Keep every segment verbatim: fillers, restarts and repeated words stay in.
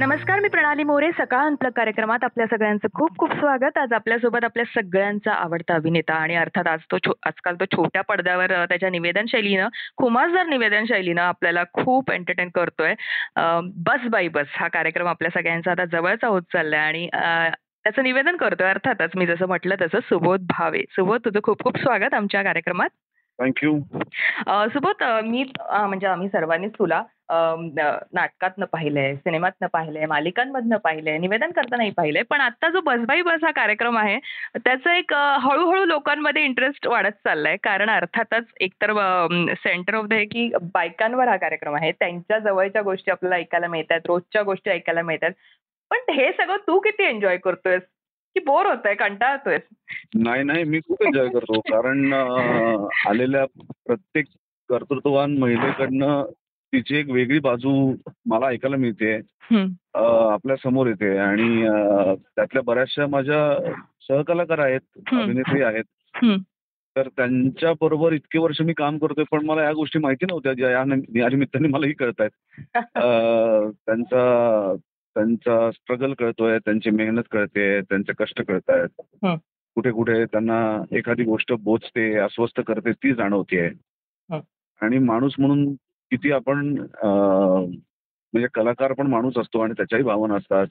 नमस्कार, मी प्रणाली मोरे. सकाळ अनप्लग कार्यक्रमात आपल्या सगळ्यांचं खूप खूप स्वागत. आज आपल्यासोबत आपल्या सगळ्यांचा आवडता अभिनेता आणि अर्थात आज तो आजकाल तो छोट्या पडद्यावर त्याच्या निवेदन शैलीनं, खुमासदार निवेदन शैलीनं आपल्याला खूप एंटरटेन करतोय. बस बाई बस हा कार्यक्रम आपल्या सगळ्यांचा आता जवळचा होत चाललाय आणि त्याचं निवेदन करतोय अर्थातच मी जसं म्हटलं तसं सुबोध भावे. सुबोध, तुझं खूप खूप स्वागत आमच्या कार्यक्रमात. थँक्यू. सुबोध, मी म्हणजे आम्ही सर्वांनीच तुला नाटकातनं पाहिलंय, सिनेमातनं पाहिलंय, मालिकांमधनं पाहिलंय, निवेदन करतानाही पाहिलंय, पण आता जो बसबाई बस हा कार्यक्रम आहे त्याचं एक हळूहळू लोकांमध्ये इंटरेस्ट वाढत चाललाय. कारण अर्थातच एकतर सेंटर ऑफ द हे की बायकांवर हा कार्यक्रम आहे, त्यांच्या जवळच्या गोष्टी आपल्याला ऐकायला मिळतात, रोजच्या गोष्टी ऐकायला मिळतात. पण हे सगळं तू किती एन्जॉय करतोयस की बोर होतोय, कंटाळतोय? नाही नाही, मी खूप एन्जॉय करतो. कारण आलेल्या प्रत्येक कर्तृत्ववान महिलेकडनं तिची एक वेगळी बाजू मला ऐकायला मिळते, आपल्या समोर येते. आणि त्यातल्या बऱ्याचशा माझ्या सहकलाकार आहेत, अभिनेत्री आहेत, तर त्यांच्या बरोबर इतके वर्ष मी काम करतोय, पण मला या गोष्टी माहिती नव्हत्या ज्या या निमित्ताने मलाही कळतायत. त्यांचा त्यांचा स्ट्रगल कळतोय, त्यांची मेहनत कळते, त्यांचे कष्ट कळतायत, कुठे कुठे त्यांना एखादी गोष्ट बोचते, अस्वस्थ करते, ती जाणवते. आणि माणूस म्हणून किती आपण म्हणजे कलाकार पण माणूस असतो आणि त्याच्याही भावना असतात.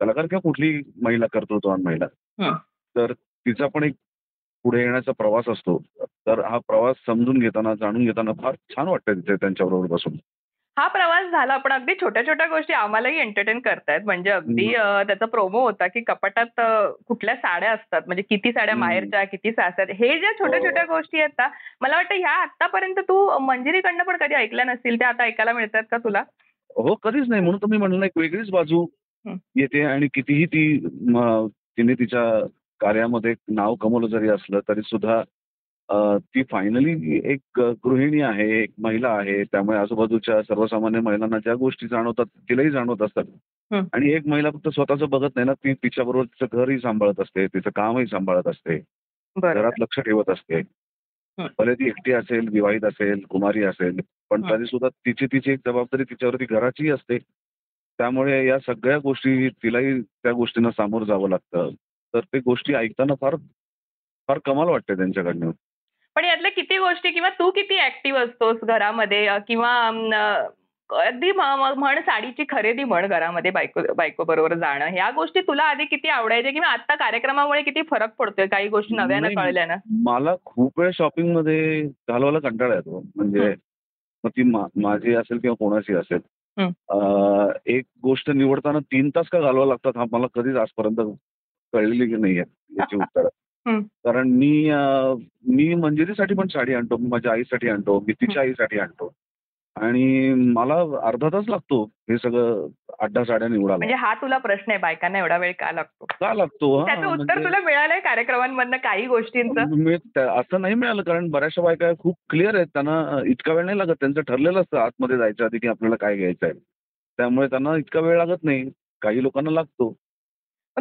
कलाकार किंवा कुठली महिला, कर्तृत्ववान महिला, तर तिचा पण एक पुढे येण्याचा प्रवास असतो. तर हा प्रवास समजून घेताना, जाणून घेताना फार छान वाटतं तिथे त्यांच्याबरोबर बसून. हा प्रवास झाला, पण अगदी छोट्या छोट्या गोष्टी आम्हालाही एंटरटेन करतायत. म्हणजे अगदी त्याचा प्रोमो होता की कपाटात कुठल्या साड्या असतात, म्हणजे किती साड्या माहेरच्या, किती सासऱ्याच्या, हे ज्या छोट्या छोट्या गोष्टी आहेत ना, मला वाटतं ह्या आतापर्यंत तू मंजिरीकडनं पण कधी ऐकल्या नसतील, त्या आता ऐकायला मिळतात का तुला? हो, कधीच नाही. म्हणून तुम्ही म्हणलं एक वेगळीच बाजू येते. आणि कितीही ती तिने तिच्या कार्यामध्ये नाव कमवलं जरी असलं तरी सुद्धा ती फायनली एक गृहिणी आहे, एक महिला आहे. त्यामुळे आजूबाजूच्या सर्वसामान्य महिलांना ज्या गोष्टी जाणवतात तिलाही जाणवत असतात. आणि एक महिला फक्त स्वतःचं बघत नाही ना, ती तिच्याबरोबर तिचं घरही सांभाळत असते, तिचं कामही सांभाळत असते, घरात लक्ष ठेवत असते. भले ती एकटी असेल, विवाहित असेल, कुमारी असेल, पण तरी सुद्धा तिची तिची एक जबाबदारी तिच्यावरती घराचीही असते. त्यामुळे या सगळ्या गोष्टी तिलाही त्या गोष्टींना सामोरं जावं लागतं. तर ते गोष्टी ऐकताना फार फार कमाल वाटते त्यांच्याकडनं. पण यातल्या किती गोष्टी किंवा तू किती ऍक्टिव्ह असतोस घरामध्ये, किंवा अगदी म्हण साडीची खरेदी म्हण, घरामध्ये बायको बायको बरोबर जाणं, ह्या गोष्टी तुला आधी किती आवडायच्या किंवा आता कार्यक्रमामुळे किती फरक पडतोय, काही गोष्टी नव्यानं कळल्या ना? मला खूप वेळ शॉपिंग मध्ये घालवायला कंटाळा येतो. म्हणजे मग ती माझी असेल किंवा कोणाची असेल, एक गोष्ट निवडताना तीन तास का घालवा लागतात हा मला कधीच आजपर्यंत कळलेली की नाहीये याची उत्तर. कारण मी मी मंजिरीसाठी पण साडी आणतो, माझ्या आईसाठी आणतो, मी तिच्या आईसाठी आणतो, आणि मला अर्धा तास लागतो हे सगळं आठ दहा साड्या निवडायला. म्हणजे हा तुला प्रश्न आहे, बायकांना एवढा वेळ का लागतो, का लागतो? त्याचं उत्तर तुला मिळालंय कार्यक्रमांमधनं काही गोष्टींचं? असं नाही मिळालं, कारण बऱ्याचशा बायका खूप क्लिअर आहेत, त्यांना इतका वेळ नाही लागत. त्यांचं ठरलेलं असतं आतमध्ये जायच्या आधी की आपल्याला काय घ्यायचं आहे, त्यामुळे त्यांना इतका वेळ लागत नाही. काही लोकांना लागतो.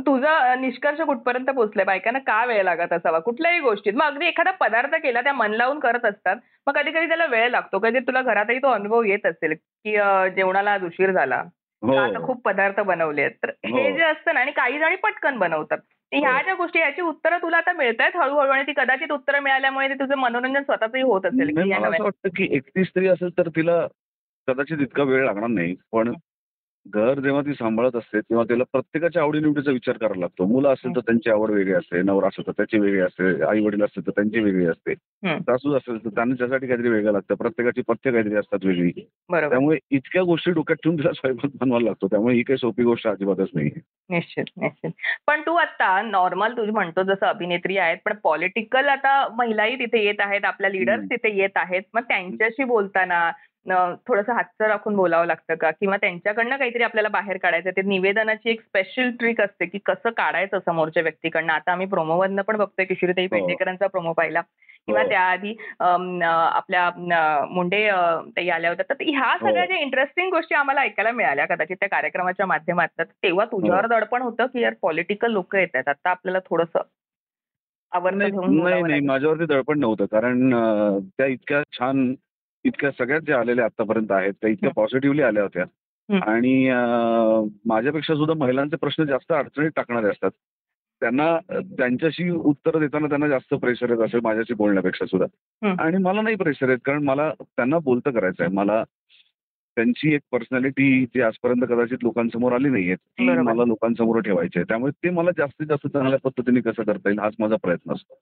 तुझा निष्कर्ष कुठपर्यंत पोहोचलाय, बायकांना का वेळ लागत असावा कुठल्याही गोष्टीत? मग अगदी एखादा पदार्थ केला, त्या मन लावून करत असतात, मग कधी कधी त्याला वेळ लागतो. कधी तुला घरातही तो अनुभव येत असेल की जेवणाला आज उशीर झाला, आता खूप पदार्थ बनवले, तर हे जे असतं ना, आणि काही जणी पटकन बनवतात, ह्या ज्या गोष्टी, याची उत्तरं तुला आता मिळतायत हळूहळू. आणि ती कदाचित उत्तरं मिळाल्यामुळे तुझं मनोरंजन स्वतःचही होत असेल. मला असं वाटतं की एकटी स्त्री असेल तर तिला कदाचित इतका वेळ लागणार नाही, पण घर जेव्हा ती सांभाळत असते तेव्हा तिला प्रत्येकाच्या आवडीनिवडीचा विचार करायला लागतो. मुलं असेल तर त्यांची आवड वेगळी असते, नवरा असेल तर त्याची वेगळी असते, आई वडील असतील तर त्यांची वेगळी असते, सासू असेल तर त्यांना त्यासाठी काहीतरी वेगळं लागतं, प्रत्येकाची पथ्य काहीतरी असतात वेगळी. त्यामुळे इतक्या गोष्टी डोक्यात ठेवून तिला स्वयंपाक बनवायला लागतो. त्यामुळे ही काही सोपी गोष्ट अजिबातच नाही. निश्चित निश्चित. पण तू आता नॉर्मल, तू म्हणतो जसं अभिनेत्री आहेत, पण पॉलिटिकल आता महिलाही तिथे येत आहेत, आपल्या लीडर्स तिथे येत आहेत, मग त्यांच्याशी बोलताना न- थोडंसं हातचं राखून बोलावं लागतं का, किंवा त्यांच्याकडनं काहीतरी आपल्याला बाहेर काढायचं. ते निवेदनाची एक स्पेशल ट्रिक असते की कसं काढायचं समोरच्या व्यक्तीकडनं. आता आम्ही प्रोमोवरनं पण बघतोय, किशोरीताई हो पेडणेकरांचा प्रोमो पाहिला, किंवा हो त्याआधी अम, अ, आपल्या अम, मुंडे अ, ताई आल्या होत्या. तर ह्या हो सगळ्या ज्या इंटरेस्टिंग गोष्टी आम्हाला ऐकायला मिळाल्या कदाचित त्या कार्यक्रमाच्या माध्यमात, तेव्हा हो तुझ्यावर दडपण होतं की यार पॉलिटिकल लोक येत आहेत, आता आपल्याला थोडंसं आवर्त नाही घेऊन नाही बोलावं नाही लागेल? माझ्यावरती दडपण नव्हतं, कारण अं, त्या इतक्या छान, इतक्या सगळ्यात ज्या आलेल्या आतापर्यंत आहेत त्या इतक्या हं, पॉझिटिव्हली आल्या होत्या, हं, आणि अं, माझ्यापेक्षा सुद्धा महिलांचे प्रश्न जास्त अडचणीत टाकणारे असतात. त्यांना अं, त्यांच्याशी उत्तर देताना त्यांना जास्त प्रेशर येत असेल माझ्याशी बोलण्यापेक्षा सुद्धा, हं, आणि मला नाही प्रेशर येत, कारण मला त्यांना बोलतं करायचं आहे. मला त्यांची एक पर्सनॅलिटी जी आजपर्यंत कदाचित लोकांसमोर आली नाहीये ती बरोबर. मला लोकांसमोर ठेवायची आहे, त्यामुळे ते मला जास्तीत जास्त चांगल्या पद्धतीने कसं करता येईल हाच माझा प्रयत्न असतो.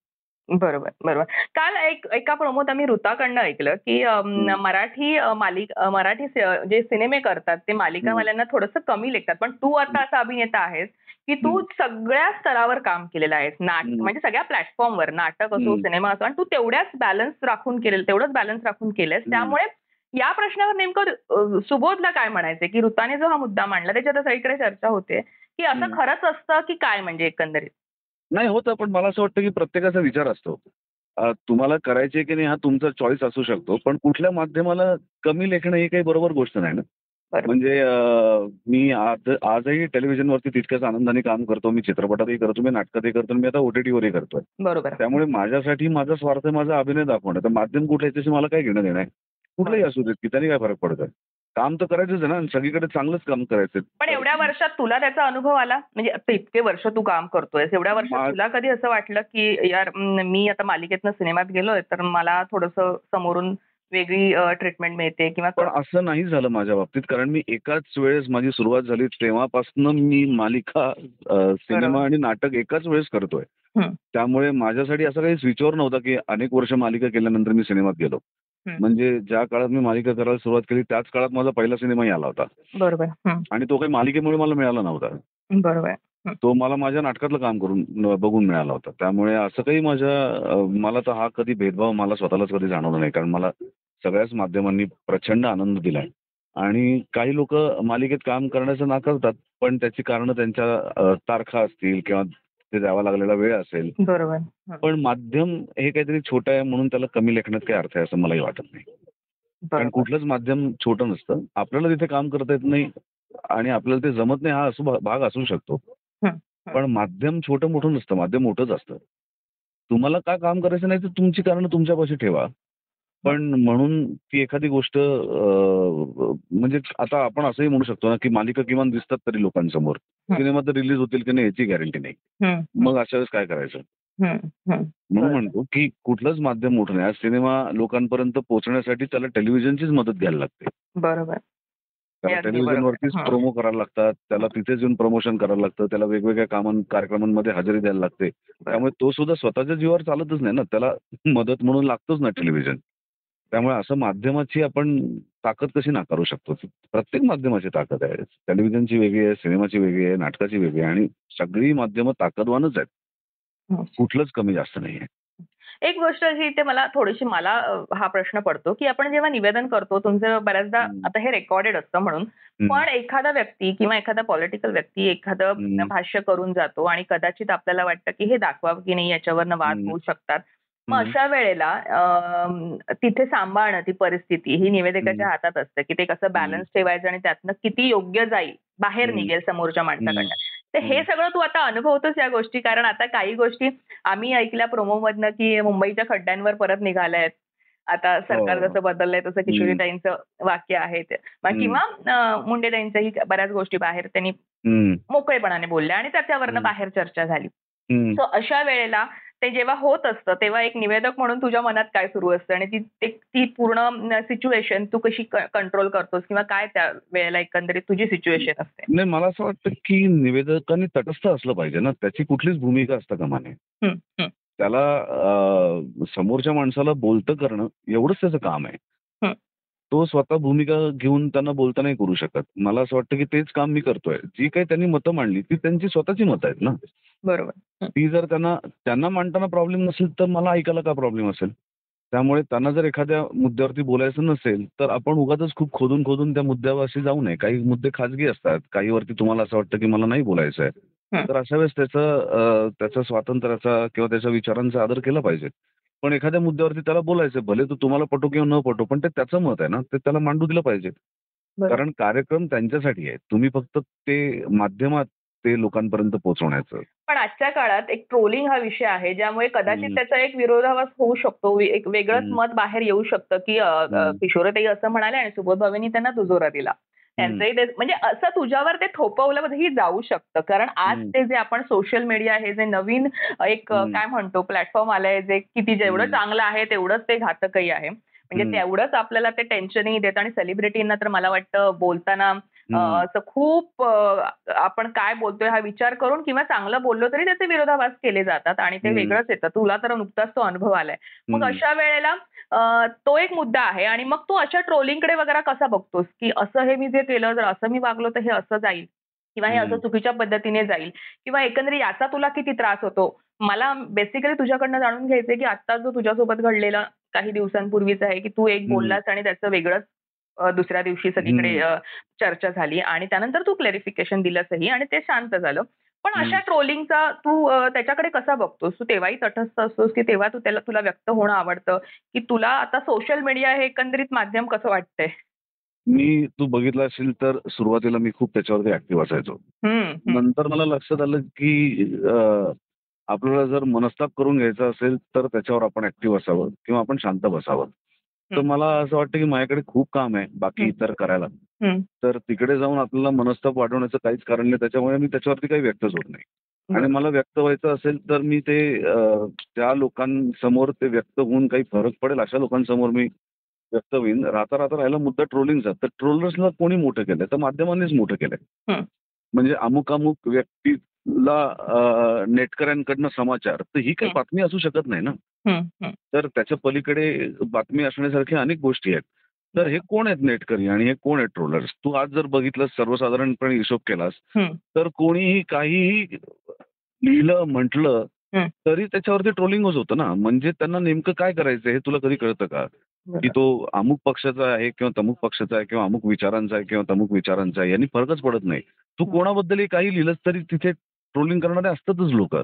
बरोबर बरोबर. काल एक एका प्रमोत आम्ही ऋताकडनं ऐकलं की अम, हम्म, मराठी अ, मालिक अ, मराठी से- जे सिनेमे करतात ते हम्म, मालिकावाल्यांना थोडंसं कमी लेखतात, पण तू आता हम्म, असा अभिनेता आहेस की तू हम्म, सगळ्या स्तरावर काम केलेलं आहेस, नाट हम्म, म्हणजे सगळ्या प्लॅटफॉर्मवर, नाटक असो हम्म, सिनेमा असो, आणि तू तेवढ्याच बॅलन्स राखून केलेलं तेवढंच बॅलन्स राखून केलंस. हम्म. त्यामुळे या प्रश्नावर नेमकं अ, सुबोधला काय म्हणायचंय की ऋताने जो हा मुद्दा मांडला त्याच्यात सगळीकडे चर्चा होते की असं हम्म. खरंच असतं की काय, म्हणजे एकंदरीत? नाही होतं, पण मला असं वाटतं की प्रत्येकाचा विचार असतो. अं, तुम्हाला करायचे की नाही हा तुमचा चॉईस असू शकतो, पण कुठल्या माध्यमाला कमी लेखणं ही काही बरोबर गोष्ट नाही ना. बरोबर म्हणजे अं, मी आज आजही टेलिव्हिजनवरती तितक्याच आनंदाने काम करतो, मी चित्रपटातही करतो, मी नाटकातही करतो, मी आता ओटीटीवरही करतोय, बरोबर त्यामुळे माझ्यासाठी माझा स्वार्थ आहे, माझा अभिनय दाखवणं. तर माध्यम कुठलं याच्याशी मला काय घेणं देणं आहे, कुठलंही बरोबर. असू देत की त्याने काय फरक पडतोय, काम तर करायचंच आहे ना, आणि सगळीकडे चांगलंच काम करायचं पण आहे. एवढ्या तर वर्षात तुला त्याचा अनुभव आला, म्हणजे आता इतके वर्ष तू काम करतोय, एवढ्या वर्षात मा- तुला कधी असं वाटलं की यार म, मी आता मालिकेतनं सिनेमात गेलोय तर मला थोडंसं समोरून वेगळी ट्रीटमेंट मिळते किंवा पण क- असं नाही झालं माझ्या बाबतीत, कारण मी एकाच वेळेस माझी सुरुवात झाली, तेव्हापासनं मी मालिका, अ, सिनेमा बरोबर. आणि नाटक एकाच वेळेस करतोय, हम्म, त्यामुळे माझ्यासाठी असा काही स्विचवर नव्हता की अनेक वर्ष मालिका केल्यानंतर मी सिनेमात गेलो. हम्म, म्हणजे ज्या काळात मी मालिका करायला सुरुवात केली त्याच काळात माझा पहिला सिनेमाही आला होता, बरोबर. हम्म, आणि तो काही मालिकेमुळे मला मिळाला नव्हता, बरोबर. हम्म, तो मला माझ्या नाटकातलं काम करून न- बघून मिळाला होता. त्यामुळे असं काही माझ्या अ, मला तर हा कधी भेदभाव मला स्वतःलाच कधी जाणवला नाही, कारण मला सगळ्याच माध्यमांनी प्रचंड आनंद दिलाय. आणि काही लोक मालिकेत काम करण्याचं नाकारतात, पण त्याची कारणं त्यांच्या अ, तारखा असतील किंवा ते द्यावा लागलेला वेळ असेल, बरोबर. हम्म, पण माध्यम हे काहीतरी छोटं आहे म्हणून त्याला कमी लेखण्यात काही अर्थ आहे असं मलाही वाटत नाही, कारण बरोबर. कुठलंच माध्यम छोटं नसतं. आपल्याला तिथे काम करता येत नाही आणि आपल्याला ते जमत नाही हा असू भाग असू शकतो, हम्म, हम्म, पण माध्यम छोटं मोठं नसतं, माध्यम मोठंच असतं. तुम्हाला का काम करायचं नाही तर तुमची कारणं तुमच्यापाशी ठेवा, हम्म, पण म्हणून ती एखादी गोष्ट अं, म्हणजे आता आपण असंही म्हणू शकतो ना की मालिका किमान दिसतात तरी लोकांसमोर, हम्म, सिनेमा तर रिलीज होतील की नाही याची गॅरंटी नाही, हम्म, हम्म, मग अशा वेळेस काय करायचं. हम्म, हम्म, म्हणून बरोबर. म्हणतो की कुठलंच माध्यम मोठं नाही. आज सिनेमा लोकांपर्यंत पोहोचण्यासाठी त्याला टेलिव्हिजनचीच मदत घ्यायला लागते, बरोबर. हे त्याला अगदी बरोबर. टेलिव्हिजनवरतीच हम्म, प्रोमो करायला लागतात, त्याला हम्म, तिथेच येऊन प्रमोशन करायला लागतं, त्याला वेगवेगळ्या कामां कार्यक्रमांमध्ये हजेरी द्यायला लागते, त्यामुळे बरोबर. तो सुद्धा स्वतःच्या जीवावर चालतच नाही ना, त्याला मदत म्हणून लागतोच ना टेलिव्हिजन. त्यामुळे असं माध्यमाची आपण ताकद कशी नाकारू शकतो. प्रत्येक माध्यमाची ताकद आहे, टेलिव्हिजनची वेगळी आहे, सिनेमाची वेगळी आहे, नाटकाची वेगळी आहे, आणि सगळी माध्यमं ताकदवानच आहेत, हम्म. कुठलंच कमी जास्त नाही आहे. एक गोष्ट अशी इथे मला थोडीशी मला अ, हा प्रश्न पडतो की आपण जेव्हा निवेदन करतो, तुमचं बऱ्याचदा हम्म. आता हे रेकॉर्डेड असतं म्हणून, हम्म. पण एखादा व्यक्ती किंवा एखादा पॉलिटिकल व्यक्ती एखादं हम्म. भाष्य करून जातो आणि कदाचित आपल्याला वाटतं की हे दाखवावं की नाही, याच्यावरनं वाद हम्म. होऊ शकतात. मग हम्म. अशा वेळेला अम, तिथे सांभाळणं ती परिस्थिती ही निवेदकाच्या हम्म. हातात असतं की ते कसं हम्म. बॅलन्स ठेवायचं आणि त्यातनं किती योग्य जाईल, बाहेर हम्म. निघेल समोरच्या हम्म. माणसाकडनं. तर हे हम्म. सगळं तू आता अनुभवतोस या गोष्टी, कारण आता काही गोष्टी आम्ही ऐकल्या प्रोमो मधनं की मुंबईच्या खड्ड्यांवर परत निघाल्या आहेत, आता हो सरकार जसं बदललंय तसं हम्म. किशोरीताईंचं वाक्य आहे ते, म- किंवा हम्म. अं, मुंडेताईंच्याही बऱ्याच गोष्टी बाहेर त्यांनी हम्म. मोकळेपणाने बोलल्या आणि त्याच्यावरनं हम्म. बाहेर चर्चा झाली. हम्म. सो अशा वेळेला ते जेव्हा होत असतं तेव्हा एक निवेदक म्हणून तुझ्या मनात काय सुरू असतं आणि ती ते- ती पूर्ण सिच्युएशन तू कशी कंट्रोल करतोस, किंवा काय त्या वेळेला एकंदरीत तुझी सिच्युएशन असते? नाही, मला असं वाटतं की निवेदकांनी तटस्थ असलं पाहिजे ना, त्याची कुठलीच भूमिका असता कामा नये. हम्म, हम्म, त्याला अं, समोरच्या माणसाला बोलतं करणं एवढंच त्याचं काम आहे, हम्म, तो स्वतः भूमिका घेऊन त्यांना बोलता नाही करू शकत. मला असं वाटतं की तेच काम मी करतोय, जी काही त्यांनी मतं मांडली ती त्यांची स्वतःची मतं आहेत ना, बरोबर. हम्म, ती जर त्यांना त्यांना मांडताना प्रॉब्लेम नसेल तर मला ऐकायला का प्रॉब्लेम असेल. त्यामुळे त्यांना जर एखाद्या मुद्द्यावरती बोलायचं नसेल तर आपण उगाचच खूप खोदून खोदून त्या मुद्द्यावरशी जाऊ नये. काही मुद्दे खाजगी असतात, काही वरती तुम्हाला असं वाटतं की मला नाही बोलायचं आहे, तर अशा वेळेस त्याचं अं, त्याच्या स्वातंत्र्याचा किंवा त्याच्या विचारांचा आदर केला पाहिजे. पण एखाद्या मुद्द्यावरती त्याला बोलायचं, भले तो तुम्हाला पटो किंवा न पटो, पण ते त्याचं मत आहे ना, ते त्याला मांडू दिलं पाहिजे. बरोबर कारण कार्यक्रम त्यांच्यासाठी आहे, तुम्ही फक्त ते माध्यमात ते लोकांपर्यंत पोहोचवण्याचं. पण आजच्या काळात एक ट्रोलिंग हा विषय आहे, ज्यामुळे कदाचित हम्म, त्याचा एक विरोधाभास होऊ शकतो. वे- एक वेगळंच हम्म, मत बाहेर येऊ शकतं की अ, अ, हम्म, किशोरताई असं म्हणाले आणि सुबोध भावेनी त्यांना दुजोरा दिला, हम्म, त्यांचंही ते म्हणजे असं तुझ्यावर ते थोपवलंही जाऊ शकतं. कारण आज हम्म, ते जे आपण सोशल मीडिया हे जे नवीन अ, एक अ, हम्म, काय म्हणतो प्लॅटफॉर्म आलाय, जे किती जेवढं हम्म, चांगलं आहे तेवढंच ते घातकही आहे. म्हणजे हम्म, तेवढंच आपल्याला ते टेन्शनही देतं. आणि सेलिब्रिटींना तर मला वाटतं बोलताना अ, हम्म, असं खूप अ, आपण काय बोलतोय हा विचार करून किंवा चांगलं बोललो तरी त्याचे विरोधाभास केले जातात आणि ते हम्म, वेगळंच येतं. तुला तर नुकताच तो अनुभव आलाय. मग हम्म. अशा वेळेला अ, तो एक मुद्दा आहे. आणि मग तू अशा ट्रोलिंगकडे वगैरे कसा बघतोस, की असं हे मी जे केलं जर असं मी वागलो तर हे असं जाईल किंवा हे असं हम्म. चुकीच्या पद्धतीने जाईल, किंवा एकंदरीत याचा तुला किती त्रास होतो? मला बेसिकली तुझ्याकडनं जाणून घ्यायचंय की आता जो तुझ्यासोबत घडलेला काही दिवसांपूर्वीच आहे, की तू एक हम्म. बोललास आणि त्याचं वेगळंच अ, दुसऱ्या दिवशी सगळीकडे हम्म. अ, चर्चा झाली आणि त्यानंतर तू क्लॅरिफिकेशन दिलंसही आणि ते शांत झालं. पण अशा हम्म. ट्रोलिंगचा तू अ, त्याच्याकडे कसा बघतोस? तू तेव्हाही तटस्थ असतोस की तेव्हा तू त्याला तुला व्यक्त होणं आवडतं, की तुला आता सोशल मीडिया हे एकंदरीत माध्यम कसं वाटतंय? मी तू बघितलं असेल तर सुरुवातीला मी खूप त्याच्यावरती ऍक्टिव्ह असायचो. हम्म, हम्म. नंतर मला लक्षात आलं की अ, आपल्याला जर मनस्ताप करून घ्यायचा असेल तर त्याच्यावर आपण ऍक्टिव्ह असावं किंवा आपण शांत बसावं. तर हम्म, मला असं वाटतं की माझ्याकडे खूप काम आहे बाकी हम्म, इतर करायला, हम्म. तर तिकडे जाऊन आपल्याला मनस्ताप वाढवण्याचं काहीच कारण नाही. त्याच्यामुळे मी त्याच्यावरती काही व्यक्तच होत नाही. आणि बरोबर मला व्यक्त व्हायचं असेल तर मी ते अ, त्या लोकांसमोर ते व्यक्त होऊन काही फरक पडेल अशा लोकांसमोर मी व्यक्त होईन. राहता राहता राहिला मुद्दा ट्रोलिंगचा, तर ट्रोलर्सला कोणी मोठं केलंय, तर माध्यमांनीच मोठं केलंय. हम्म, म्हणजे अमुक अमुक व्यक्तीला अ, नेटकऱ्यांकडनं समाचार, तर ही काही हम्म, बातमी असू शकत नाही ना. हम्म, हम्म. तर त्याच्या पलीकडे बातमी असण्यासारख्या अनेक गोष्टी आहेत. तर हे बरोबर कोण आहेत नेटकरी आणि हे कोण आहेत ट्रोलर्स? तू आज जर बघितलं, सर्वसाधारणपणे हिशोब केलास हम्म, तर कोणीही काहीही लिहिलं म्हटलं हम्म. तरी त्याच्यावरती ट्रोलिंगच होतं ना. म्हणजे त्यांना नेमकं काय करायचं हे तुला कधी कळतं का, की बरोबर तो अमुक पक्षाचा आहे किंवा तमुक पक्षाचा आहे किंवा अमुक विचारांचा आहे किंवा तमुक विचारांचा आहे, यांनी फरकच पडत नाही. तू हम्म. कोणाबद्दलही काही लिहिलंस तरी तिथे ट्रोलिंग करणारे असतातच लोक,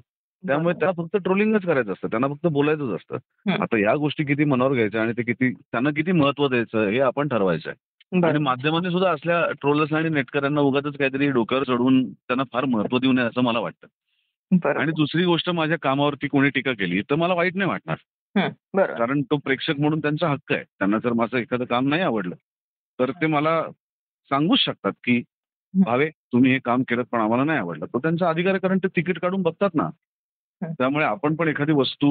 त्यामुळे बरोबर त्यांना फक्त ट्रोलिंगच करायचं असतं, त्यांना फक्त बोलायचंच असतं. हम्म, आता या गोष्टी किती मनावर घ्यायच्या आणि ते किती त्यांना किती महत्व द्यायचं हे आपण ठरवायचं आहे. आणि बरोबर माध्यमांनी सुद्धा असल्या ट्रोलर्स आणि नेटकऱ्यांना उगाच काहीतरी डोक्यावर चढवून त्यांना फार महत्व देऊ नये असं मला वाटतं. आणि बरोबर दुसरी गोष्ट, माझ्या कामावरती कोणी टीका केली तर मला वाईट नाही वाटणार, हम्म, बरोबर कारण तो प्रेक्षक म्हणून त्यांचा हक्क आहे. त्यांना जर माझं एखादं काम नाही आवडलं तर ते मला सांगूच शकतात की हम्म, भावे तुम्ही हे काम केलं पण आम्हाला नाही आवडलं, तो त्यांचा अधिकार आहे, कारण ते तिकीट काढून बघतात ना. हम्म, त्यामुळे आपण पण एखादी वस्तू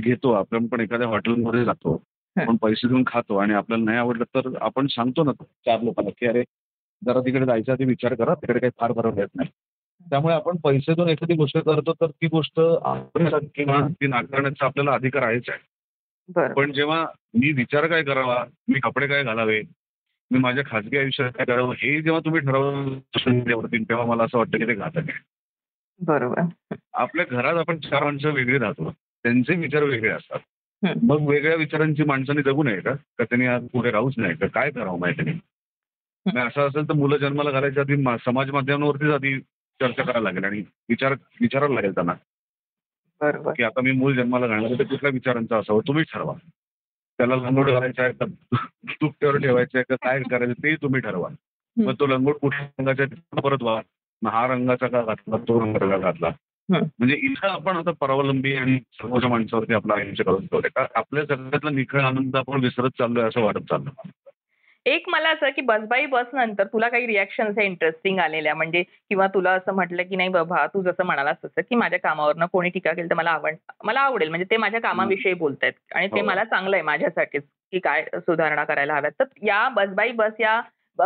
घेतो, आपण पण एखाद्या हॉटेलमध्ये जातो, हम्म. आपण पैसे देऊन खातो आणि आपल्याला नाही आवडलं तर आपण सांगतो ना चार लोकांना की अरे जरा तिकडे जायचा आधी विचार करा, तिकडे काही फार बरं मिळत नाही. त्यामुळे आपण पैसे देऊन एखादी गोष्ट करतो तर ती गोष्ट आवडण्याचा किंवा ती नाकारण्याचा आपल्याला अधिकार आहेच आहे. बरोबर पण जेव्हा मी विचार काय करावा, मी कपडे काय घालावे, मी माझ्या खाजगी आयुष्यात काय करावं, हे जेव्हा तुम्ही ठरवलं social media वरती, तेव्हा मला असं वाटतं की ते घातक आहे. बरोबर आपल्या घरात आपण चार माणसं वेगळी राहतो, त्यांचे विचार वेगळे असतात. हम्म, मग वेगळ्या विचारांची माणसाने जगू नये का, का त्यांनी आज पुढे राहूच नाही का, काय करावं माहिती नाही. हम्म. नाही असं असेल तर मुलं जन्माला घालायच्या आधी मा- समाज माध्यमांवरतीच आधी चर्चा करायला लागेल आणि विचार विचारायला लागेल त्यांना बरोबर की आता मी मूल जन्माला घालणार आहे तर कुठल्या विचारांचा असावं, तुम्हीच ठरवा. त्याला लंगोट घालायचा आहे तर दुपट्यावर ठेवायचं आहे का काय करायचं तेही तुम्ही ठरवा. मग हम्म, तो लंगोट कुठल्या रंगाचा आहे तो परत व्हा, मग हा रंगाचा का घातला, तो रंग का घातला. हम्म. म्हणजे इथं आपण आता परावलंबी आणि समोरच्या माणसावरती आपलं आयुष्य करून ठेवलंय का, आपल्या जगातला निखळ आनंद आपण विसरत चाललोय असं वाटत चाललं मला. एक मला असं की बसबाई बस नंतर तुला काही रिॲक्शन हे इंटरेस्टिंग आलेल्या, म्हणजे किंवा तुला असं म्हटलं की नाही बाबा तू जसं म्हणालास तसं की माझ्या कामावरनं कोणी टीका केली तर मला आवड मला आवडेल, म्हणजे ते माझ्या हम्म. कामाविषयी बोलतायत आणि ते हो मला चांगलं आहे माझ्यासाठीच की काय सुधारणा करायला हव्यात. तर या बसबाई बस या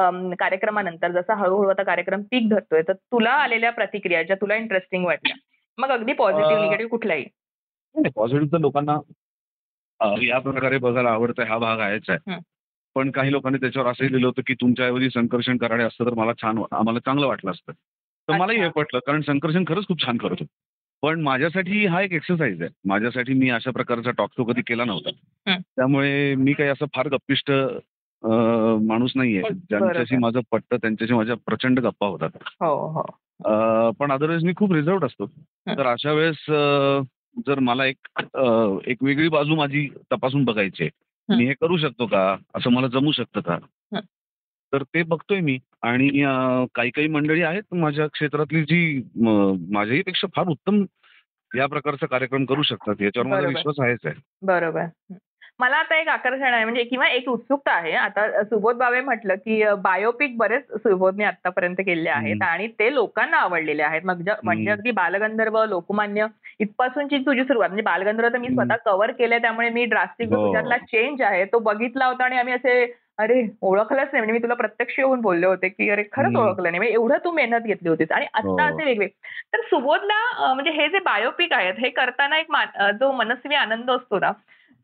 अम, कार्यक्रमानंतर जसा हळूहळू आता कार्यक्रम पीक धरतोय, तर तुला आलेल्या प्रतिक्रिया ज्या तुला इंटरेस्टिंग वाटल्या, मग अगदी पॉझिटिव्ह अं, निगेटिव्ह कुठलाही? पॉझिटिव्ह तर लोकांना अं, या प्रकारे बघायला आवडतं, हा भाग आहेच आहे. हम्म, पण काही लोकांनी त्याच्यावर असंही लिहिलं होतं की तुमच्याऐवजी संकर्षण कराडे असतं तर मला छान वा- आम्हाला चांगलं वाटलं असतं. तर मलाही हे अच्छा पटलं, कारण संकर्षण खरंच खूप छान करत होतं. पण माझ्यासाठी हा एक एक्सरसाइज आहे. माझ्यासाठी मी अशा प्रकारचा टॉक शो कधी केला नव्हता, हं. त्यामुळे मी काही असं फार गप्पिष्ट अं, माणूस नाहीये. ज्यांच्याशी बरोबर. माझं पटतं त्यांच्याशी माझ्या प्रचंड गप्पा होतात. हो हो अं, पण अदरवाईज मी खूप रिझर्व असतो. हं. तर अशा वेळेस अं, जर मला एक अं, एक वेगळी बाजू माझी तपासून बघायची आहे, हं. मी हे करू शकतो का, असं मला जमू शकतं का, हं. तर ते बघतोय मी. आणि अं, काही काही मंडळी आहेत माझ्या क्षेत्रातली जी म, माझ्याही पेक्षा फार उत्तम या प्रकारचा कार्यक्रम करू शकतात, याच्यावर माझा बरोबर विश्वास आहेच आहे. बरोबर हं. मला आता एक आकर्षण आहे म्हणजे किंवा एक उत्सुकता आहे. आता सुबोध भावे म्हटलं की बायोपिक बरेच सुबोधने आतापर्यंत केलेले आहेत हम्म, आणि ते लोकांना आवडलेले आहेत. मग ज- म्हणजे हम्म, अगदी बालगंधर्व, लोकमान्य इथपासूनची तुझी सुरुवात. म्हणजे बालगंधर्व तर मी स्वतः हम्म. कव्हर केलंय, त्यामुळे मी ड्रास्टिक जो हो तुझ्यातला चेंज आहे तो बघितला होता आणि आम्ही असे अरे ओळखलंच नाही. म्हणजे मी तुला प्रत्यक्ष येऊन बोलले होते की अरे खरंच हम्म, ओळखलं नाही, म्हणजे एवढं तू मेहनत घेतली होतीस. आणि हो आत्ता असे वेगळे तर सुबोधला अं, म्हणजे हे जे बायोपिक आहेत हे करताना एक मान- अं, जो मनस्वी आनंद असतो ना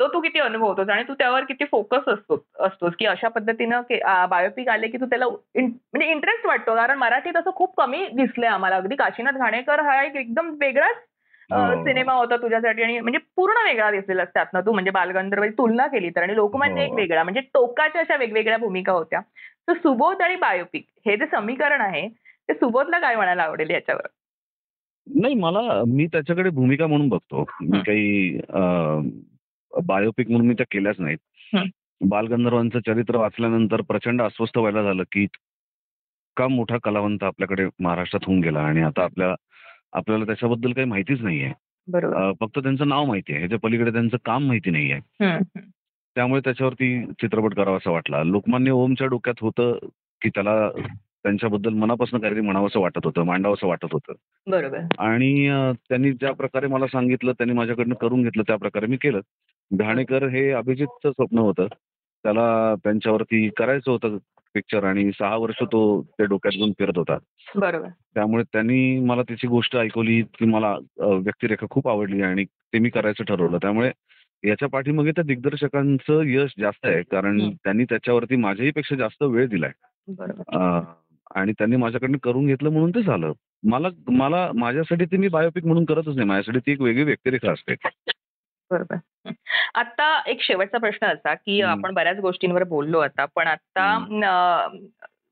तो तू किती अनुभवतोस आणि तू त्यावर किती फोकस असतो असतोस की अशा पद्धतीनं बायोपिक आले की तू त्याला इन- म्हणजे इंटरेस्ट वाटतो. कारण मराठीत असं खूप कमी दिसलंय आम्हाला. अगदी काशीनाथ घाणेकर हा एक एकदम वेगळाच हो अ, सिनेमा होता तुझ्यासाठी आणि म्हणजे पूर्ण वेगळा दिसलेलास त्यातनं तू. म्हणजे बालगंधर्वची तुलना केली तर आणि हो लोकमान्य एक वेगळा, म्हणजे टोकाच्या अशा वेगवेगळ्या भूमिका होत्या. तर सुबोध आणि बायोपिक हे जे समीकरण आहे ते सुबोधला काय म्हणायला आवडेल याच्यावर? नाही, मला मी त्याच्याकडे भूमिका म्हणून बघतो. मी हं, काही बायोपिक म्हणून मी त्या केल्याच नाहीत. हं, बालगंधर्वांचं चरित्र वाचल्यानंतर प्रचंड अस्वस्थ व्हायला झालं की इतका मोठा कलावंत आपल्याकडे महाराष्ट्रात होऊन गेला आणि आता हं. आपल्या आपल्याला त्याच्याबद्दल काही माहितीच नाहीये. बरोबर अं, फक्त त्यांचं नाव माहिती आहे, ह्याच्या पलीकडे त्यांचं काम माहिती नाहीये. हं, हं. त्यामुळे त्याच्यावरती चित्रपट करावा असा वाटला. लोकमान्य ओमच्या डोक्यात होतं की त्याला त्यांच्याबद्दल मनापासून काहीतरी म्हणावंसं वाटत होतं, मांडावंसं वाटत होतं. बरोबर आणि अं, त्यांनी ज्या प्रकारे मला सांगितलं, त्यांनी माझ्याकडनं करून घेतलं, त्या प्रकारे मी केलं. बरोबर घाणेकर हे अभिजितचं स्वप्न होतं, त्याला त्यांच्यावरती करायचं होतं पिक्चर, आणि सहा वर्ष तो ते डोक्यात घेऊन फिरत होता. बरोबर त्यामुळे त्यांनी मला त्याची गोष्ट ऐकवली, ती मला अ, व्यक्तिरेखा खूप आवडली आणि ते मी करायचं ठरवलं. त्यामुळे याच्या पाठीमागे त्या दिग्दर्शकांचं यश जास्त आहे, कारण हं, त्यांनी त्याच्यावरती माझ्याही पेक्षा जास्त वेळ दिलाय. बरोबर अ, आणि त्यांनी माझ्याकडनं करून घेतलं म्हणून ते झालं. मला मला माझ्यासाठी ते मी बायोपिक म्हणून करतच नाही, माझ्यासाठी ती एक वेगळी व्यक्तिरेखा असते. बरोबर हं. आता एक शेवटचा प्रश्न असा की हम्म. आपण बऱ्याच गोष्टींवर बोललो आता, पण आता हम्म. अं,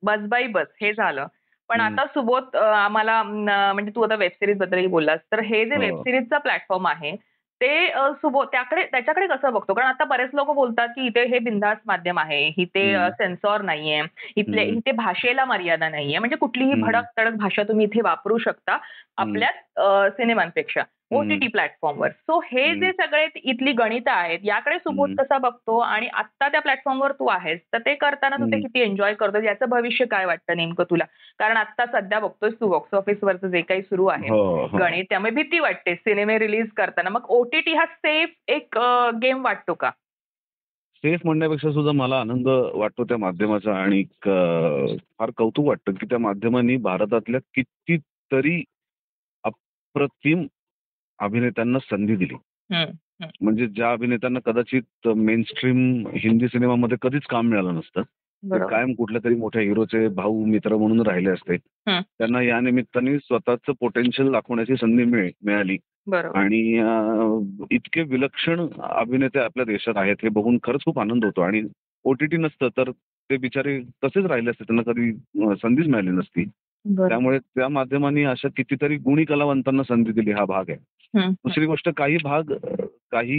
बस बाई बस हे झालं, पण हम्म. आता सुबोध अं, आम्हाला अं, म्हणजे तू आता वेबसिरीज बद्दलही बोललास, तर हे जे हो वेबसिरीजचा प्लॅटफॉर्म आहे ते अं, सुबोध त्याकडे त्याच्याकडे कसं बघतो? कारण आता बरेच लोक बोलतात की इथे हे बिंदास माध्यम आहे, इथे हम्म. सेन्सॉर नाहीये, इथले हम्म. इथे भाषेला मर्यादा नाहीये, म्हणजे कुठलीही हम्म. भडक तडक भाषा तुम्ही इथे वापरू शकता हम्म. आपल्या अं, सिनेमांपेक्षा ओटीटी हम्म. प्लॅटफॉर्मवर. सो हे जे हम्म. सगळे इथली गणित आहेत याकडे सुबोध हम्म. कसा बघतो आणि आत्ता त्या प्लॅटफॉर्मवर तू आहेस तर ते करताना तू ते हम्म. किती एन्जॉय करतो, याचं भविष्य काय वाटतं नेमकं तुला? कारण आत्ता सध्या बघतोय तू बॉक्स ऑफिसवरचं जे काही सुरू आहे हो हो गणित, त्यामुळे भीती वाटते सिनेमे रिलीज करताना. मग ओटीटी हा सेफ एक गेम वाटतो का? सेफ म्हणण्यापेक्षा सुद्धा मला आनंद वाटतो त्या माध्यमाचा. आणि एक, अं, फार कौतुक वाटतं की त्या माध्यमांनी भारतातल्या कितीतरी अप्रतिम अभिनेत्यांना संधी दिली. हम्म, हम्म. म्हणजे ज्या अभिनेत्यांना कदाचित मेनस्ट्रीम हिंदी सिनेमामध्ये कधीच काम मिळालं नसतं, ते बरोबर कायम कुठल्या तरी मोठ्या हिरोचे भाऊ मित्र म्हणून राहिले असते, हम्म, त्यांना या निमित्ताने स्वतःचं पोटेन्शियल दाखवण्याची संधी मिळ मिळाली. बरोबर आणि अं, इतके विलक्षण अभिनेते आपल्या देशात आहेत हे बघून खरंच खूप आनंद होतो. आणि ओटीटी नसतं तर ते बिचारे तसेच राहिले असते, त्यांना कधी अं, संधीच मिळाली नसती. बरोबर त्यामुळे त्या माध्यमांनी अशा कितीतरी गुणी कलावंतांना संधी दिली, हा भाग आहे. हम्म, हम्म. दुसरी गोष्ट, काही भाग अं, काही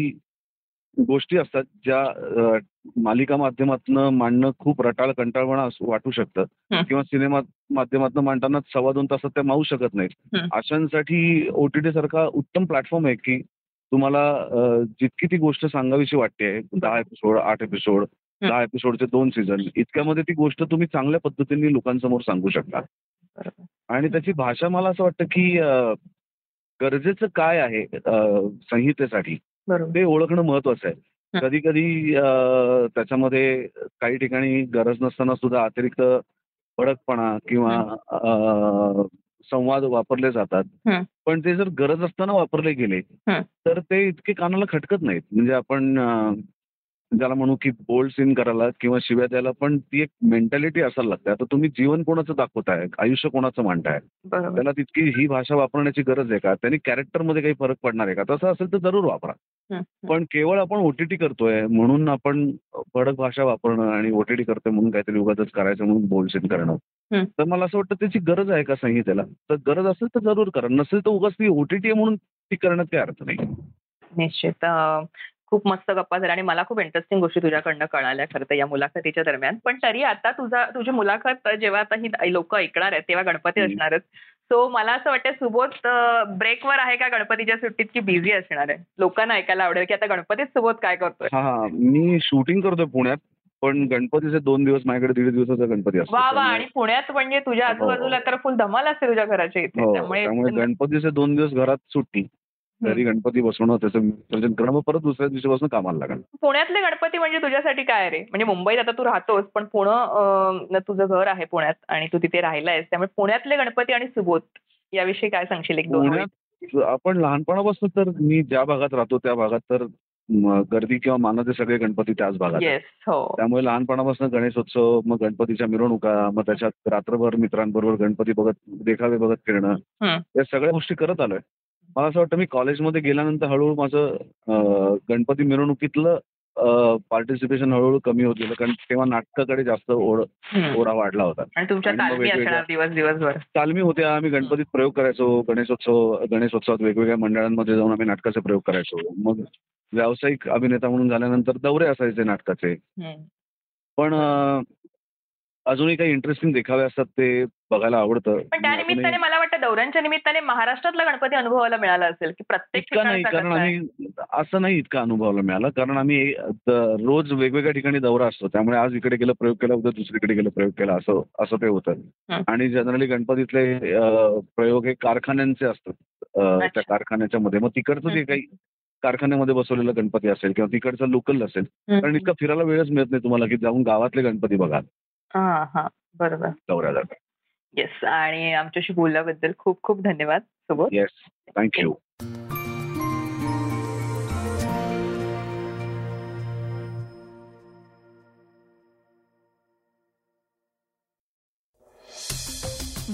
गोष्टी असतात ज्या अ, मालिका माध्यमातनं मांडणं खूप रटाळ कंटाळवाणा असू- वाटू शकतं, हम्म, किंवा सिनेमा माध्यमातनं मांडताना सव्वा दोन तासात त्या मावू शकत नाहीत. हम्म. अशांसाठी ओटीटी सारखा उत्तम प्लॅटफॉर्म आहे की तुम्हाला अ, जितकी ती गोष्ट सांगावीशी वाटते, दहा बरोबर एपिसोड आठ एपिसोड, हम्म, दहा एपिसोडचे दोन सीझन, इतक्यामध्ये ती गोष्ट तुम्ही चांगल्या पद्धतीने लोकांसमोर सांगू शकता. बरोबर आणि हम्म, त्याची भाषा मला असं वाटतं की अ, गरजेचं काय आहे अ, संहितेसाठी बरोबर ते ओळखणं महत्वाचं आहे. हम्म, कधी कधी त्याच्यामध्ये काही ठिकाणी गरज नसताना सुद्धा अतिरिक्त भडकपणा किंवा हम्म, अ, संवाद वापरले जातात, हम्म, पण ते जर गरज असताना वापरले गेले हम्म. तर ते इतके कानाला खटकत नाहीत. म्हणजे आपण ज्याला म्हणू की बोल्ड सीन करायला किंवा शिव्या द्यायला पण ती एक मेंटॅलिटी असायला लागते. आता तुम्ही जीवन कोणाचं दाखवताय, आयुष्य कोणाचं मांडताय, बरोबर. त्याला तितकी ही भाषा वापरण्याची गरज आहे का? त्यांनी कॅरेक्टरमध्ये काही फरक पडणार आहे का? तसं असेल तर जरूर वापरा. हं, हं. पण केवळ आपण ओटीटी करतोय म्हणून आपण भडक भाषा वापरणं आणि ओटीटी करतोय म्हणून काहीतरी उगाचच करायचं म्हणून बोल्ड सीन करणं, हं. तर मला असं वाटतं त्याची गरज आहे का संगीताला? तर गरज असेल तर जरूर करा, नसेल तर उगाच ती ओटीटी म्हणून ती करण्यात काही अर्थ नाही. निश्चित. अं, खूप मस्त गप्पा झाल्या आणि मला खूप इंटरेस्टिंग गोष्टी तुझ्याकडनं कळाल्या खरं तर या मुलाखतीच्या दरम्यान. पण तरी आता तुझा तुझी मुलाखत जेव्हा आता ही लोक ऐकणार आहेत तेव्हा गणपती हं. असणारच. सो मला असं वाटतं सुबोध अं, ब्रेकवर आहे का गणपतीच्या सुट्टीत की बिझी असणार आहे? लोकांना ऐकायला आवडेल की आता गणपतीत सुबोध काय करतोय. हा हा मी शूटिंग करतोय पुण्यात, पण गणपतीचे दोन दिवस माझ्याकडे दीड दिवसाचा गणपती असतो. वा वा. त्यामुळे आणि पुण्यात म्हणजे तुझ्या आजूबाजूला तर फुल धमाल असते तुझ्या घराच्या इथे, हो त्यामुळे त्यामुळे गणपतीचे दोन दिवस घरात सुट्टी, हं. घरी गणपती बसवणं, त्याचं विसर्जन करणं, मग परत दुसऱ्या दिवशीपासून कामाला लागणं. पुण्यातले गणपती म्हणजे तुझ्यासाठी काय रे? म्हणजे मुंबईत आता तू राहतोस पण पुणे अं, तुझं घर आहे पुण्यात आणि तू तिथे राहिला आहेस, त्यामुळे पुण्यातले गणपती आणि सुबोध याविषयी काय सांगशील एक दोन मिनिट? पुण्यात आपण लहानपणापासून, तर मी ज्या भागात राहतो त्या भागात तर म, गर्दी किंवा मानाचे सगळे गणपती त्याच भागात आहेत. येस. हो. त्यामुळे लहानपणापासून गणेशोत्सव, मग गणपतीच्या मिरवणुका, मग त्याच्यात रात्रभर मित्रांबरोबर गणपती बघत, देखावे बघत फिरणं, हं. या सगळ्या गोष्टी करत आलोय. मला असं वाटतं मी कॉलेजमध्ये गेल्यानंतर हळूहळू माझं अं, गणपती मिरवणुकीतलं पार्टिसिपेशन हळूहळू कमी होत गेलं, कारण तेव्हा नाटकाकडे जास्त ओढ हं. ओढा वाढला होता. आणि तुमच्या आणि मग तालमी वेगवेगळ्या असणार दिवस दिवसभर. तालमी होत्या, आम्ही गणपतीत प्रयोग करायचो, गणेशोत्सव गणेशोत्सवात वेगवेगळ्या मंडळांमध्ये जाऊन आम्ही नाटकाचे प्रयोग करायचो. मग व्यावसायिक अभिनेता म्हणून झाल्यानंतर दौरे असायचे नाटकाचे, हं. पण अं, अजूनही काही इंटरेस्टिंग देखावे असतात ते बघायला आवडतं. पण मी त्या अजूनही निमित्ताने मला वाटतं दौऱ्यांच्या निमित्ताने महाराष्ट्रातला गणपती अनुभवायला मिळाला असेल की प्रत्येक इतका नाही, ठिकाणचा कारण कसा आहे. आम्ही असं नाही इतका अनुभवायला मिळाला, कारण आम्ही ए- द- रोज वेगवेगळ्या ठिकाणी दौरा असतो, त्यामुळे आज इकडे गेलं प्रयोग केला, उद्या दुसरीकडे गेलं प्रयोग केला, असं असं ते होतं. हं. आणि जनरली गणपतीतले अं, प्रयोग हे कारखान्यांचे असतात, अं, त्या अच्छा. कारखान्याच्या मध्ये मग तिकडचं हं, जे हं, काही कारखान्यामध्ये बसवलेला गणपती असेल किंवा तिकडचं लोकल असेल, हं, कारण हं. इतका फिरायला वेळच मिळत नाही तुम्हाला की जाऊन गावातले गणपती बघा हा हा बरोबर. दौऱ्याला. येस. आणि आमच्याशी बोलल्याबद्दल खूप खूप धन्यवाद सुबोध. Yes, thank you.